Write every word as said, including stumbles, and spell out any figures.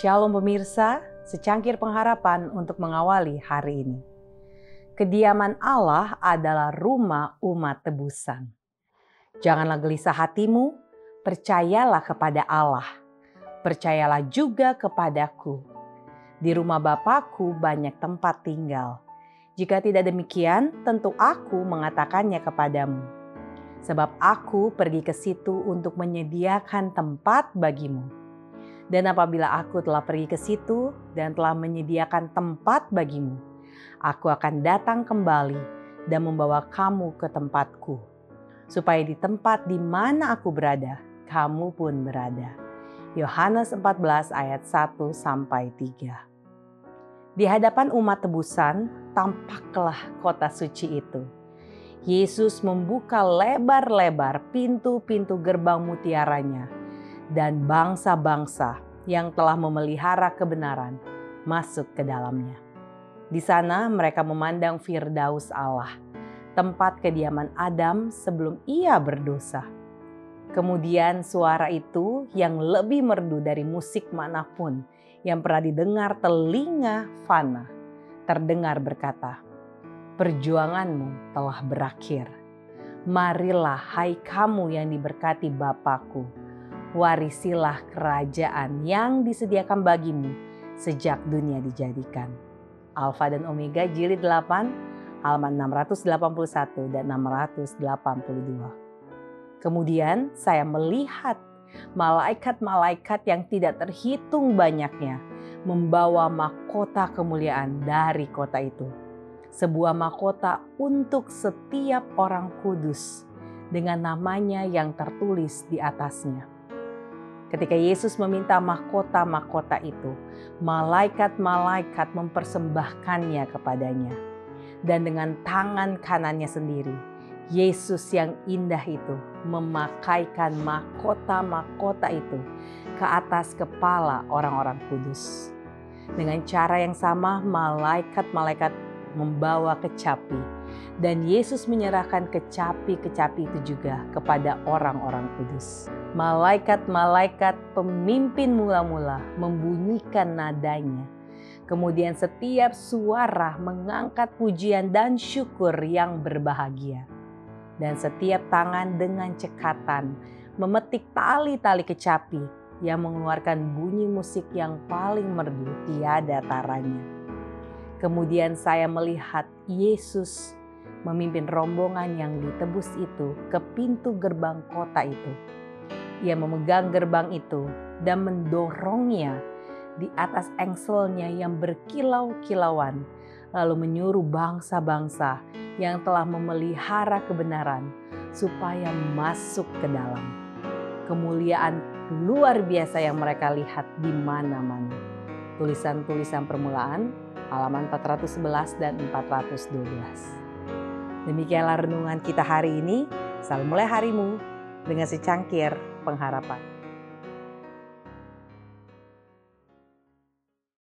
Shalom pemirsa, secangkir pengharapan untuk mengawali hari ini. Kediaman Allah adalah rumah umat tebusan. Janganlah gelisah hatimu, percayalah kepada Allah. Percayalah juga kepadaku. Di rumah Bapa-Ku banyak tempat tinggal. Jika tidak demikian, tentu aku mengatakannya kepadamu. Sebab aku pergi ke situ untuk menyediakan tempat bagimu. Dan apabila aku telah pergi ke situ dan telah menyediakan tempat bagimu, aku akan datang kembali dan membawa kamu ke tempatku, supaya di tempat di mana aku berada, kamu pun berada. Yohanes empat belas ayat satu sampai tiga. Di hadapan umat tebusan, tampaklah kota suci itu. Yesus membuka lebar-lebar pintu-pintu gerbang mutiaranya. Dan bangsa-bangsa yang telah memelihara kebenaran masuk ke dalamnya. Di sana mereka memandang firdaus Allah, tempat kediaman Adam sebelum ia berdosa. Kemudian suara itu yang lebih merdu dari musik manapun yang pernah didengar telinga fana, terdengar berkata, "Perjuanganmu telah berakhir. Marilah hai kamu yang diberkati Bapa-Ku. Warisilah kerajaan yang disediakan bagimu sejak dunia dijadikan." Alpha dan Omega jilid delapan halaman enam ratus delapan puluh satu dan enam ratus delapan puluh dua. Kemudian saya melihat malaikat-malaikat yang tidak terhitung banyaknya membawa mahkota kemuliaan dari kota itu. Sebuah mahkota untuk setiap orang kudus dengan namanya yang tertulis di atasnya. Ketika Yesus meminta mahkota-mahkota itu, malaikat-malaikat mempersembahkannya kepadanya. Dan dengan tangan kanannya sendiri, Yesus yang indah itu memakaikan mahkota-mahkota itu ke atas kepala orang-orang kudus. Dengan cara yang sama, malaikat-malaikat membawa kecapi. Dan Yesus menyerahkan kecapi-kecapi itu juga kepada orang-orang kudus. Malaikat-malaikat pemimpin mula-mula membunyikan nadanya. Kemudian setiap suara mengangkat pujian dan syukur yang berbahagia. Dan setiap tangan dengan cekatan memetik tali-tali kecapi yang mengeluarkan bunyi musik yang paling merdu tiada taranya. Kemudian saya melihat Yesus memimpin rombongan yang ditebus itu ke pintu gerbang kota itu. Ia memegang gerbang itu dan mendorongnya di atas engselnya yang berkilau-kilauan, lalu menyuruh bangsa-bangsa yang telah memelihara kebenaran supaya masuk ke dalam. Kemuliaan luar biasa yang mereka lihat di mana-mana. Tulisan-tulisan permulaan halaman empat ratus sebelas dan empat ratus dua belas. Demikianlah renungan kita hari ini. Salam mulai harimu dengan secangkir pengharapan.